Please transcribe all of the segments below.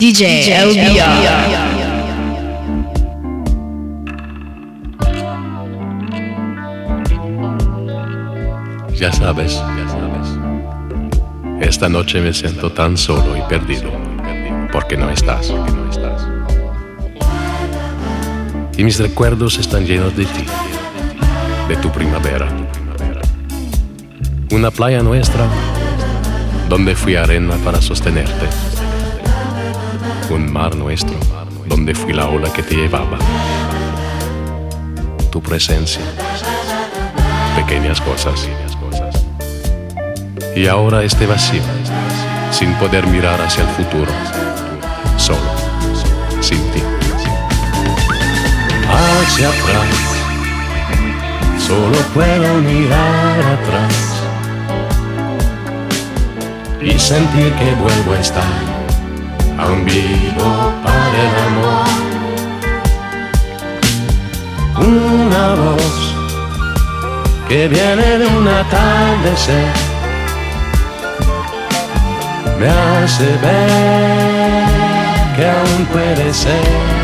DJ LBR. Ya sabes, esta noche me siento tan solo y perdido porque no estás. Y mis recuerdos están llenos de ti, de tu primavera. Una playa nuestra donde fui arena para sostenerte. Un mar nuestro, donde fui la ola que te llevaba. Tu presencia, pequeñas cosas. Y ahora este vacío, sin poder mirar hacia el futuro, solo, sin ti. Hacia atrás, solo puedo mirar atrás y sentir que vuelvo a estar. Aún vivo para el amor. Una voz que viene de un atardecer me hace ver que aún puede ser.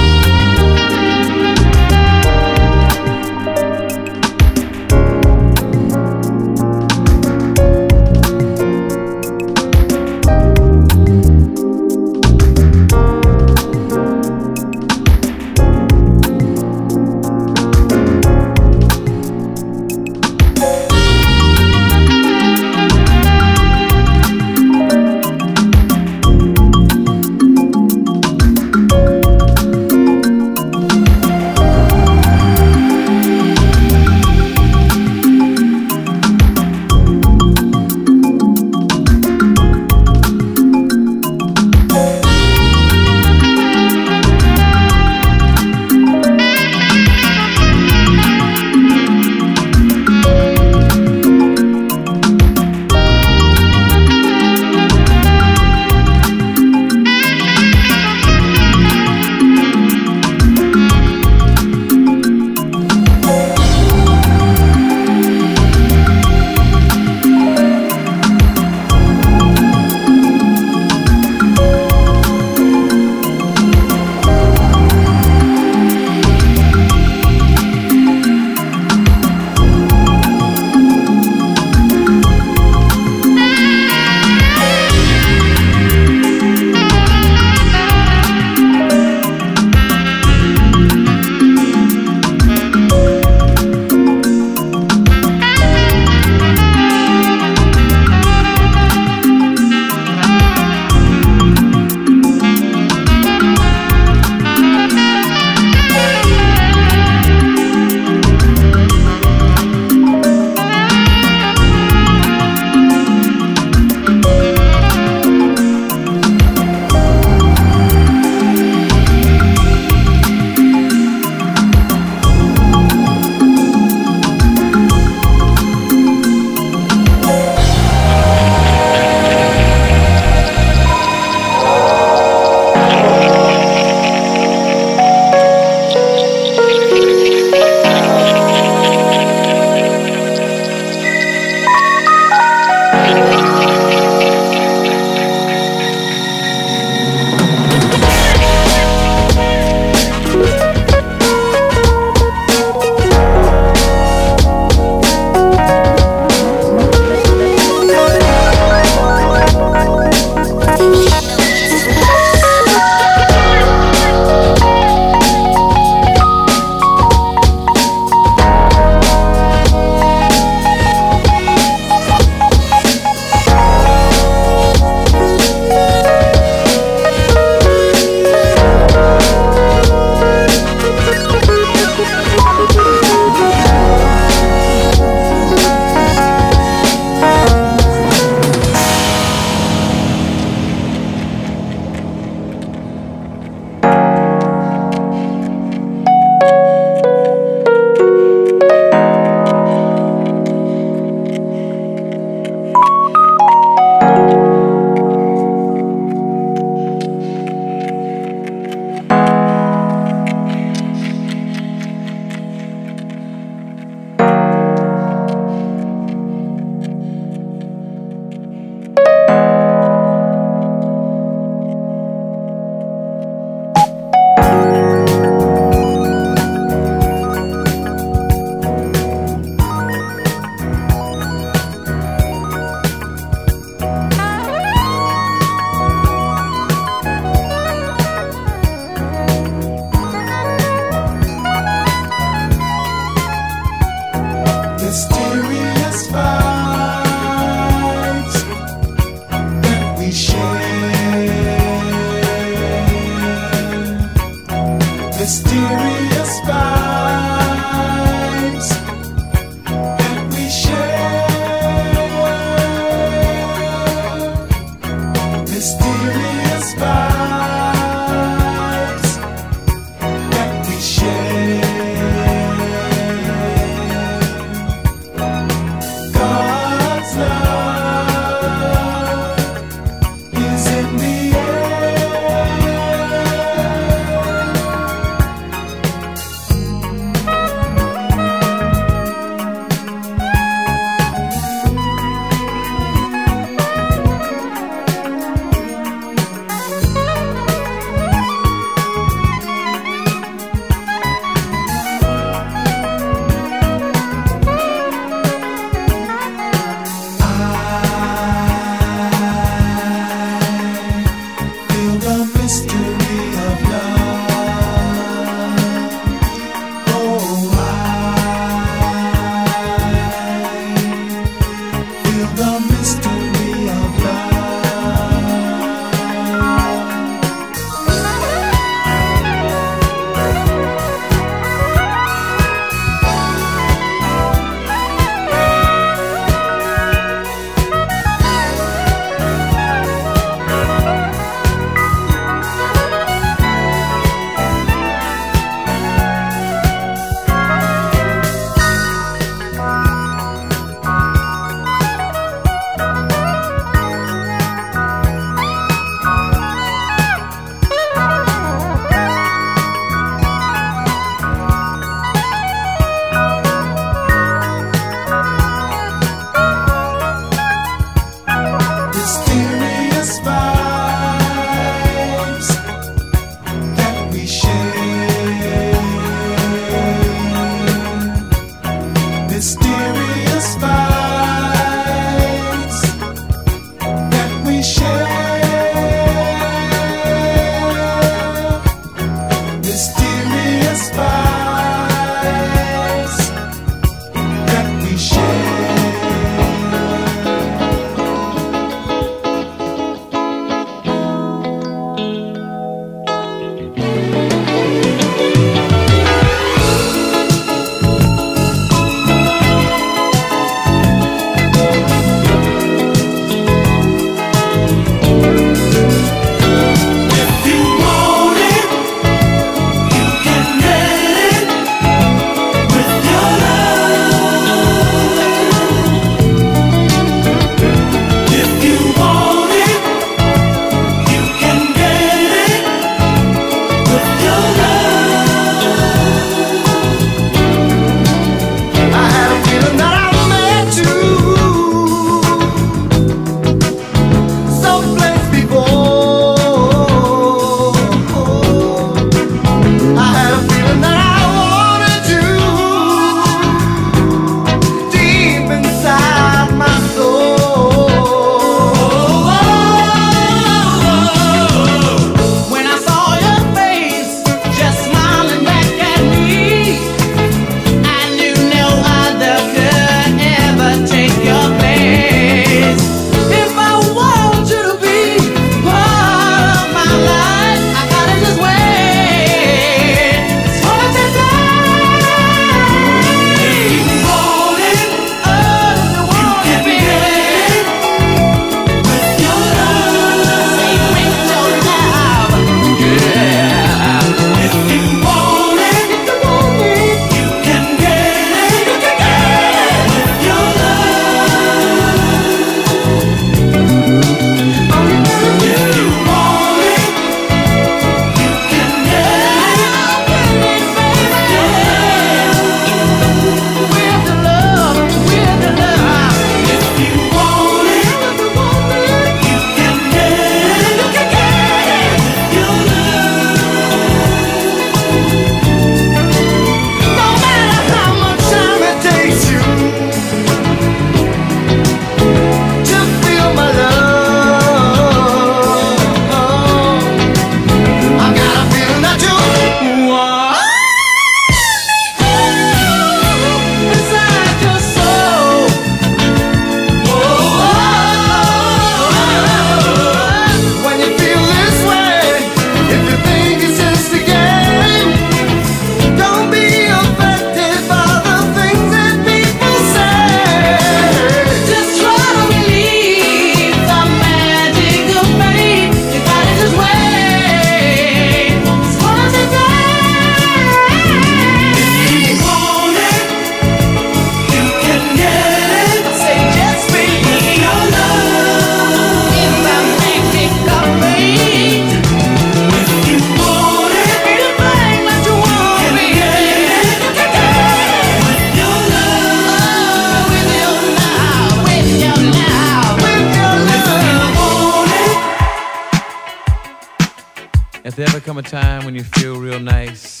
If there ever come a time when you feel real nice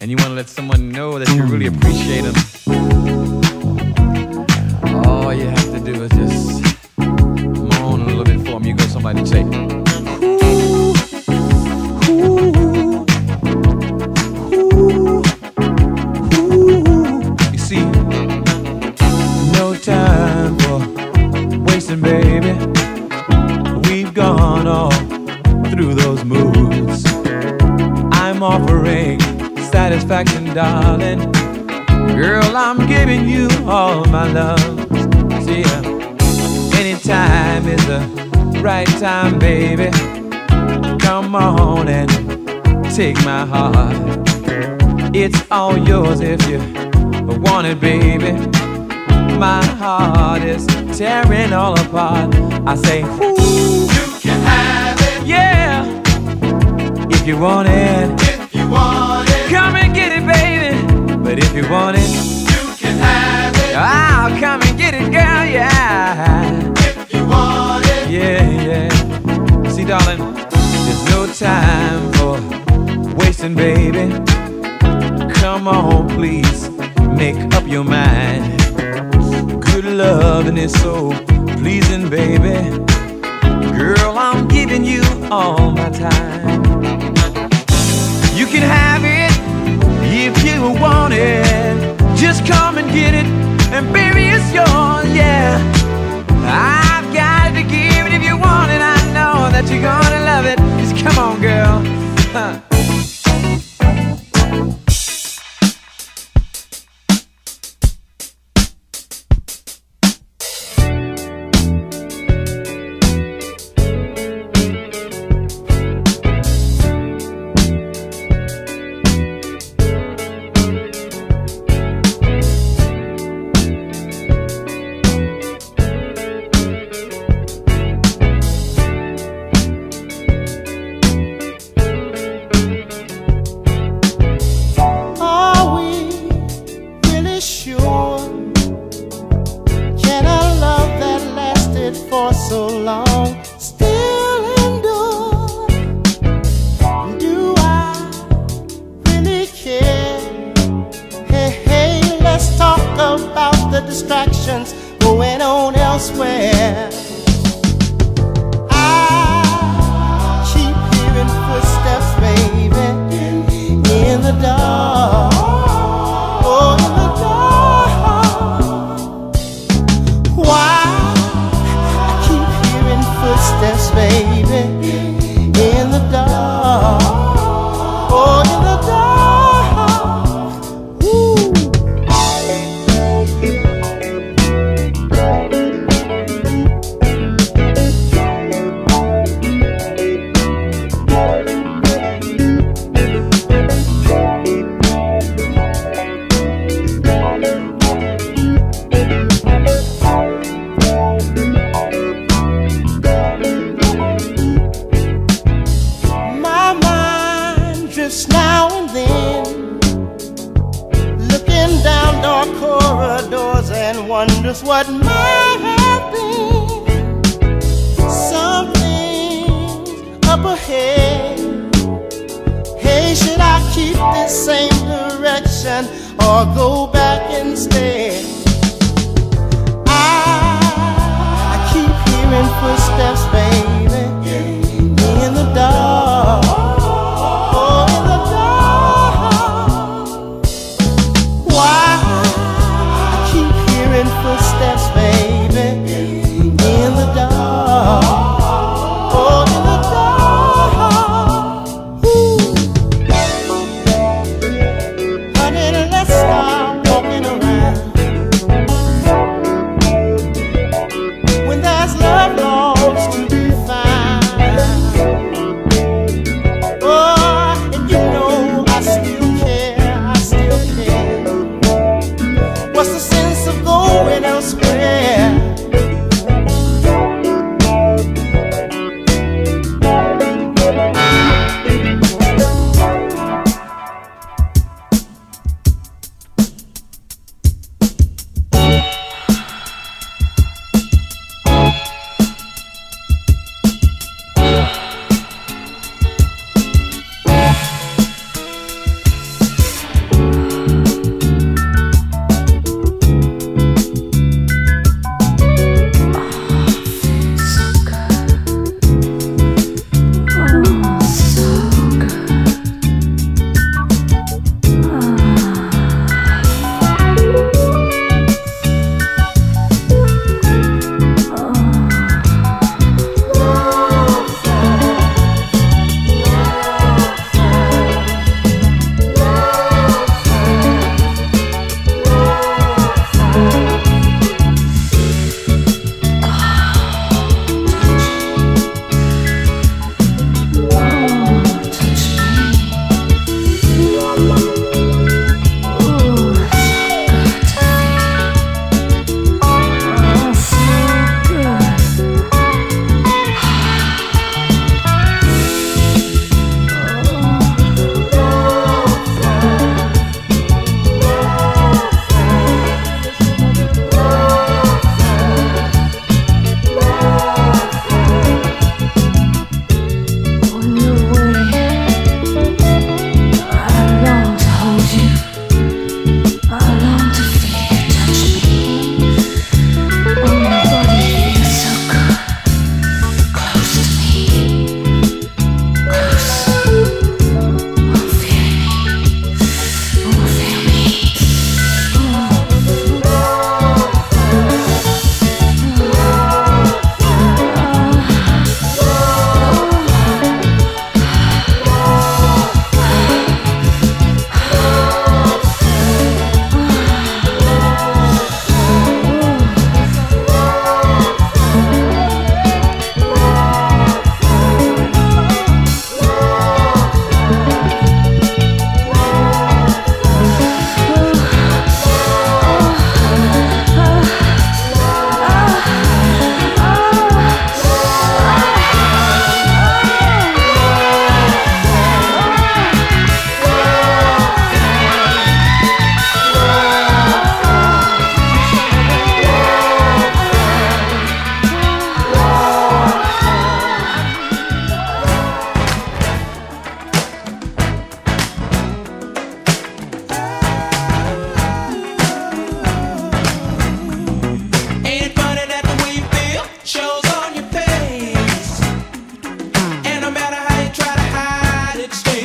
and you want to let someone know that you really appreciate them, all you have to do is just moan a little bit for them. You go somebody take ooh, ooh, ooh, ooh. You see, no time for wasting, baby. We've gone all through those moods. I'm offering satisfaction, darling. Girl, I'm giving you all my love. See ya. Anytime is the right time, baby. Come on and take my heart. It's all yours if you want it, baby. My heart is tearing all apart. I say, ooh, you can have it. Yeah, if you want it. If you want it, come and get it, baby. But if you want it, you can have it. I'll come and get it, girl, yeah. If you want it, yeah, yeah. See, darling, there's no time for wasting, baby. Come on, please, make up your mind. Good loving is so pleasing, baby. Girl, I'm giving you all my time. You can have it if you want it. Just come and get it, and baby, it's yours, yeah. I've got to give it if you want it. I know that you're gonna love it. Just come on, girl. Let's start walking around.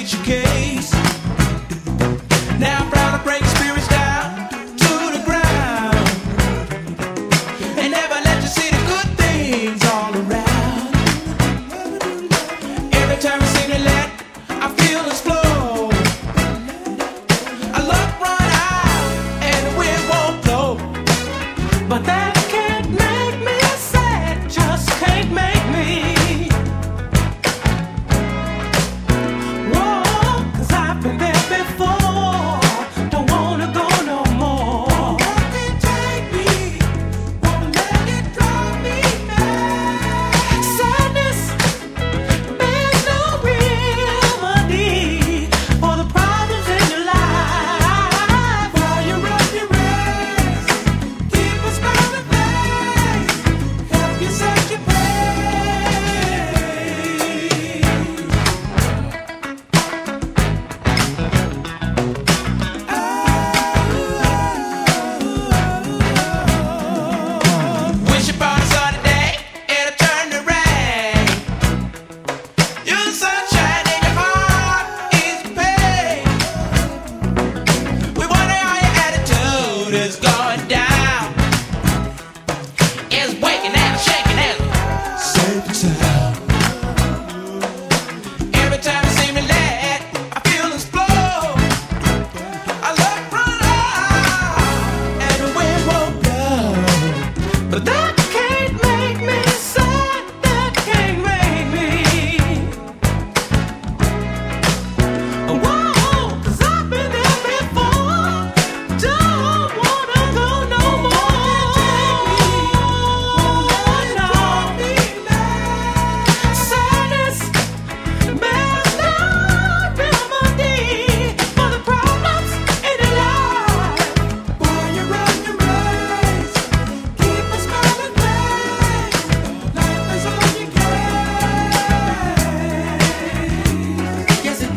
state your case. Now proud to break spirits down to the ground, and never let you see the good things all around. Every time I see the let, I feel this flow. I look right out and the wind won't blow, but that can't make me sad, just can't make me.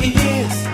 Yes.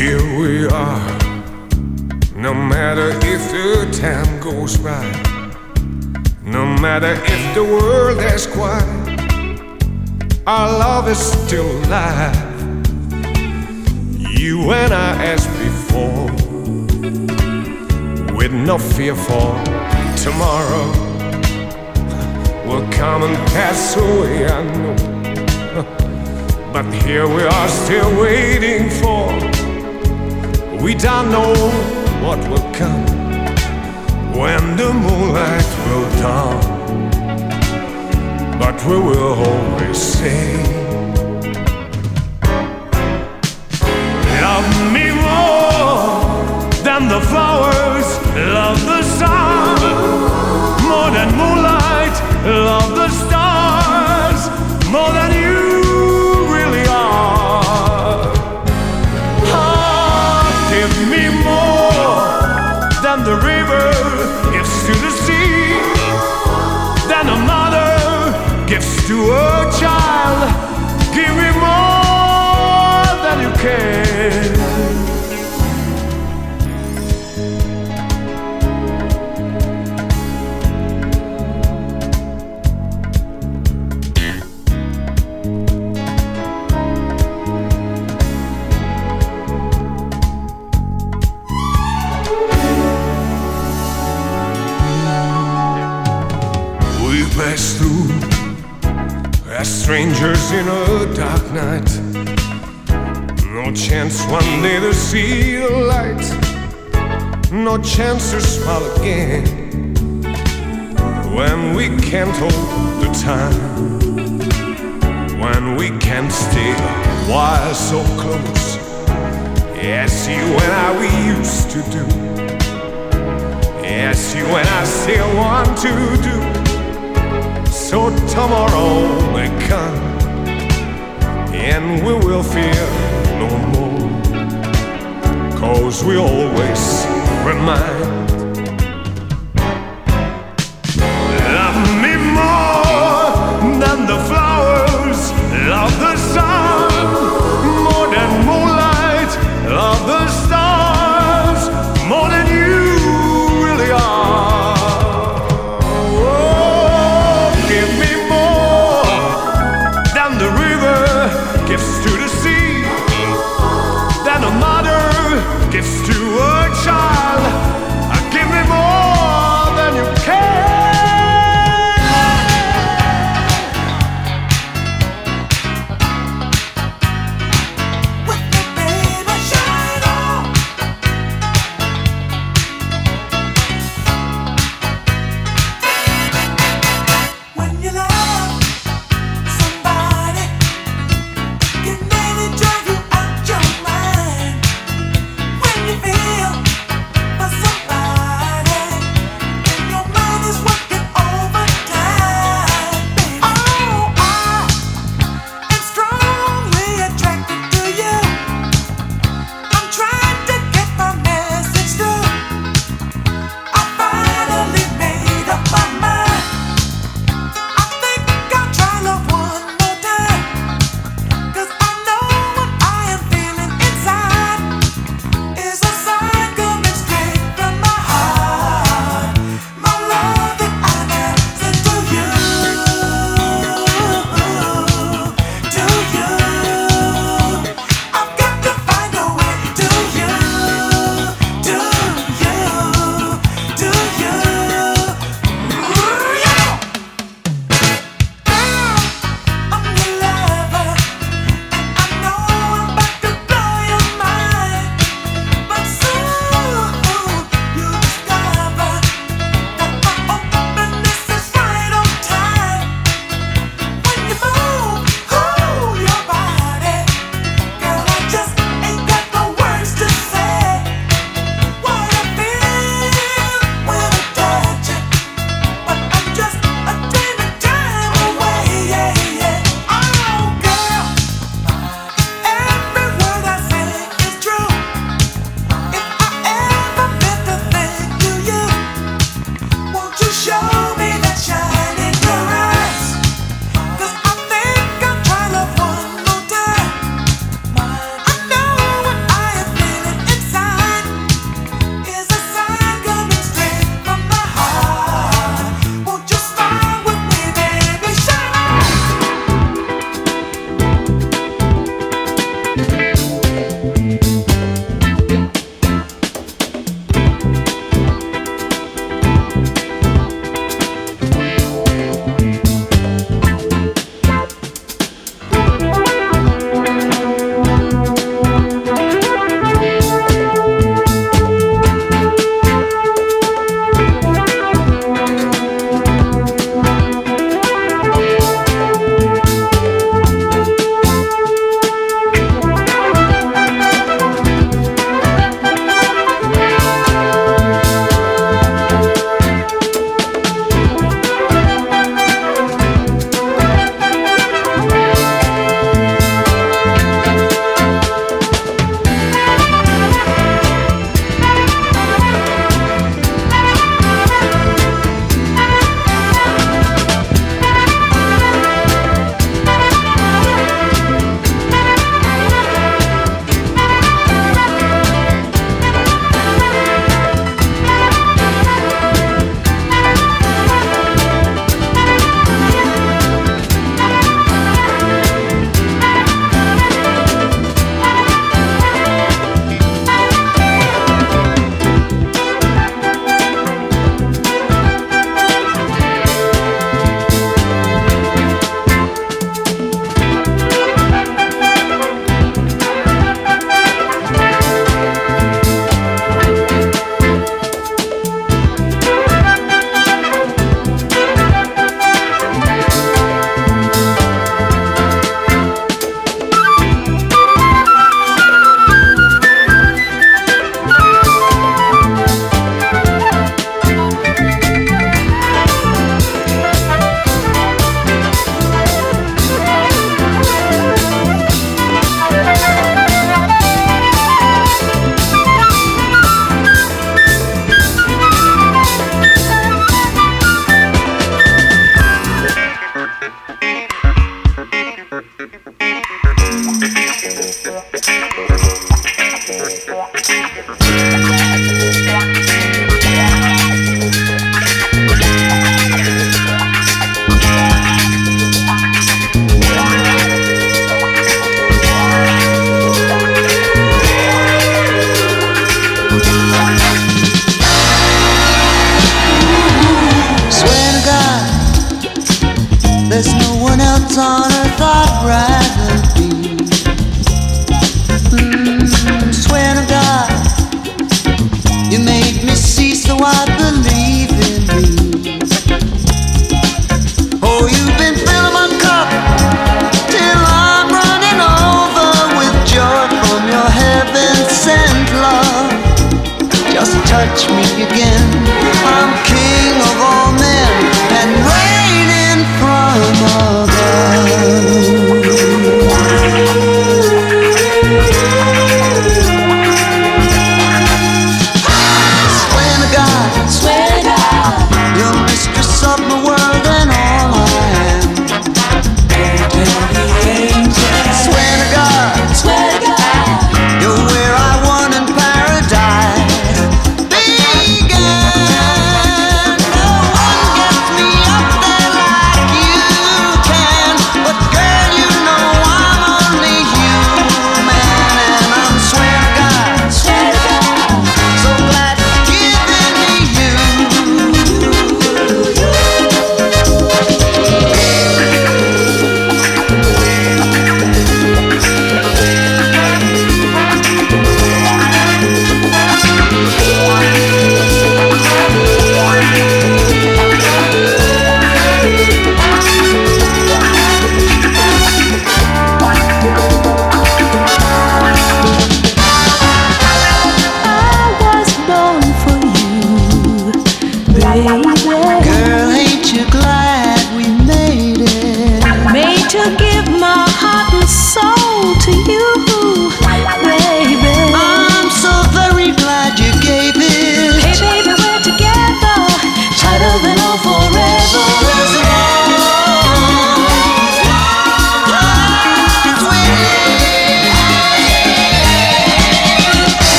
Here we are, no matter if the time goes by, no matter if the world is quiet, our love is still alive. You and I as before, with no fear for tomorrow will come and pass away, I know. But here we are still waiting for, we don't know what will come when the moonlight will dawn. But we will always sing, love me more than the flowers, love the sun, more than moonlight, love the stars, more than you really are. Oh, give me more than the river gives to the sea, than a mother gives to a child. Give me more than you can. Through as strangers in a dark night, no chance one day to see the light, no chance to smile again when we can't hold the time, when we can't stay a while so close. Yes, you and I we used to do, yes, you and I still want to do. So tomorrow may come, and we will fear no more, 'cause we always remind, love me more than the flowers, love the sun, more than moonlight, love the stars, more than you really are. Gifts to a child, give me more than you can. With the baby shine on, when you love somebody, you need to drive you out your mind. If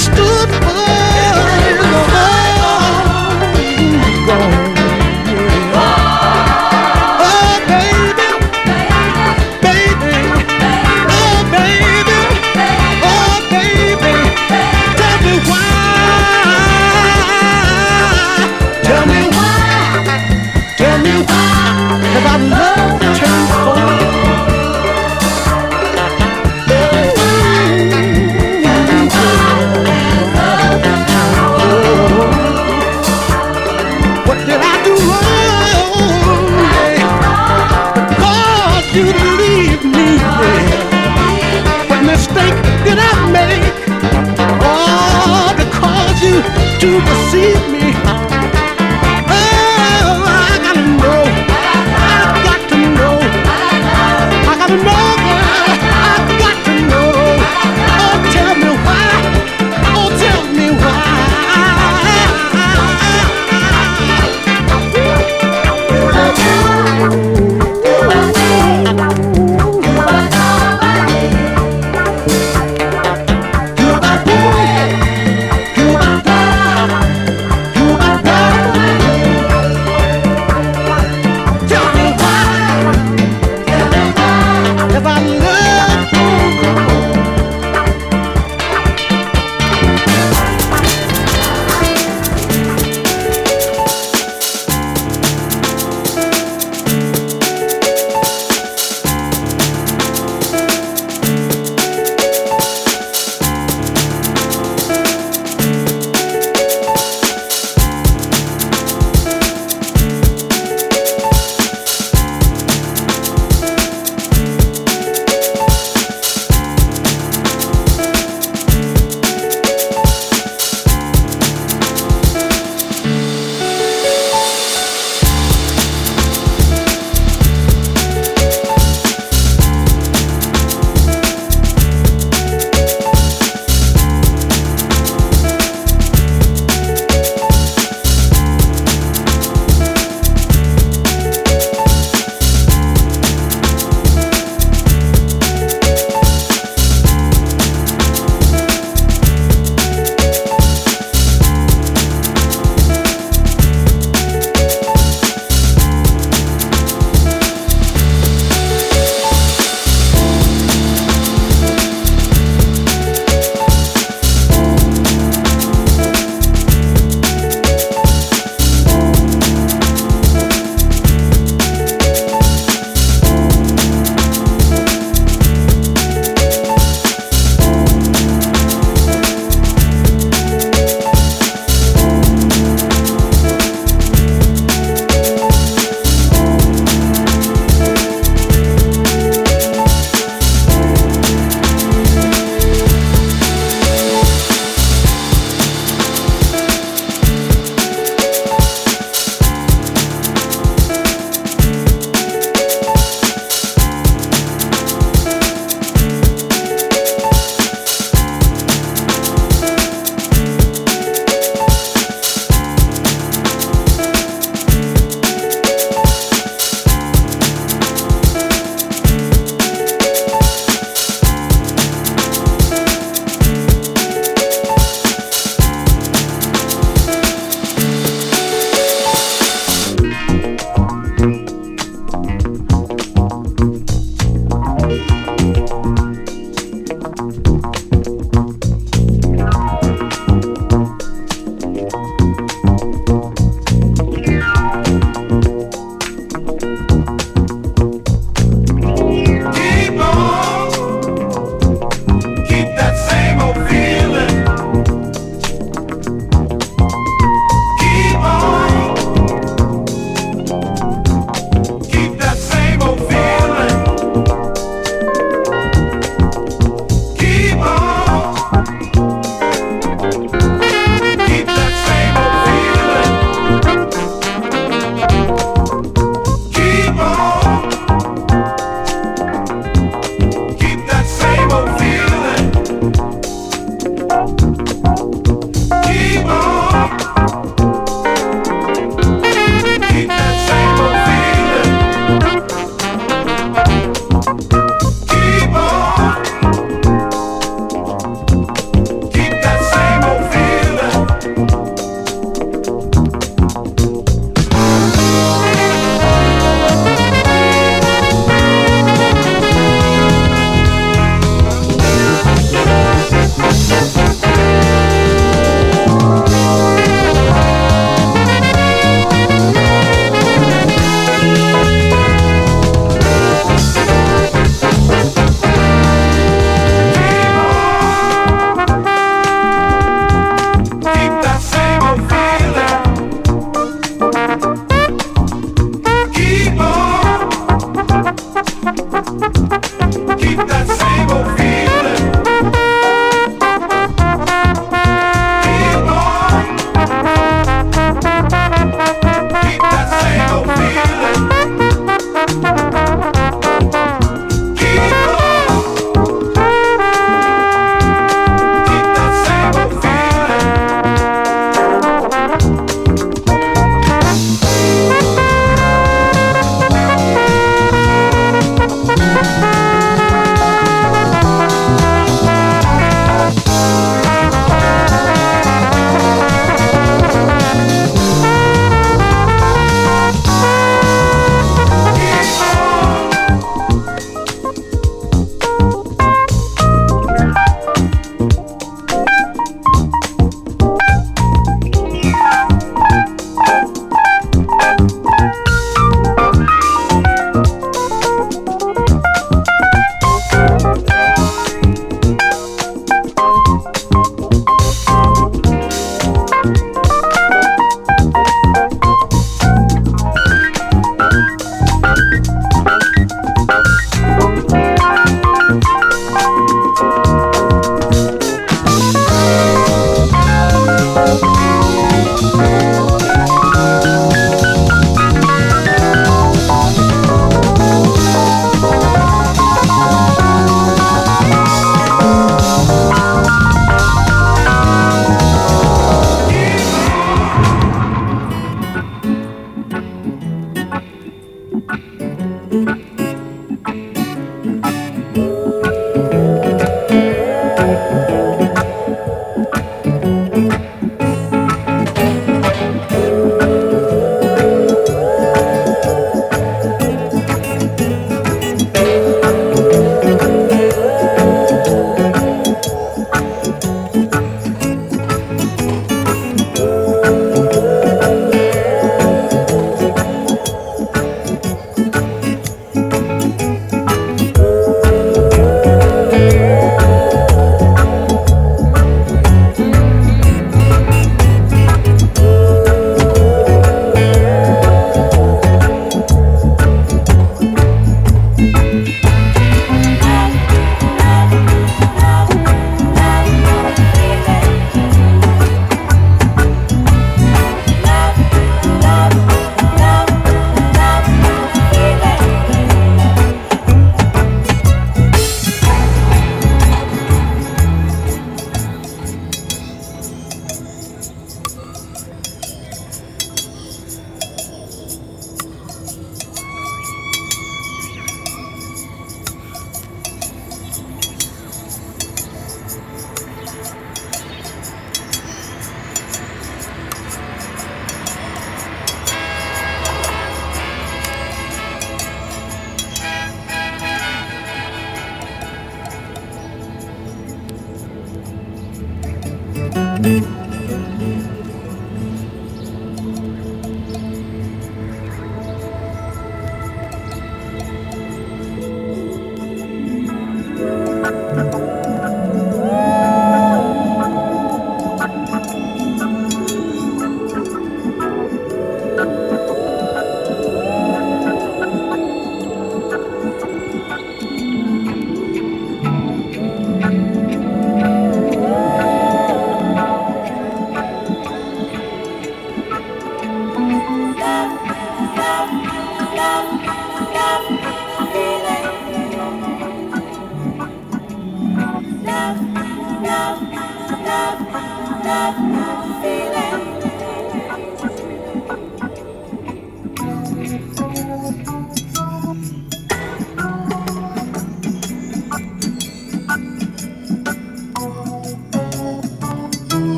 stood for.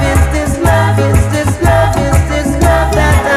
Is this love that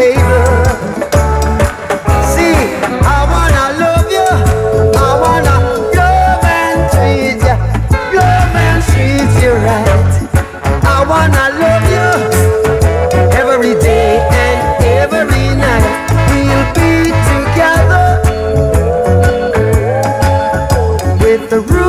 table. See, I wanna love you, I wanna love and treat you, love and treat you right. I wanna love you every day and every night. We'll be together with the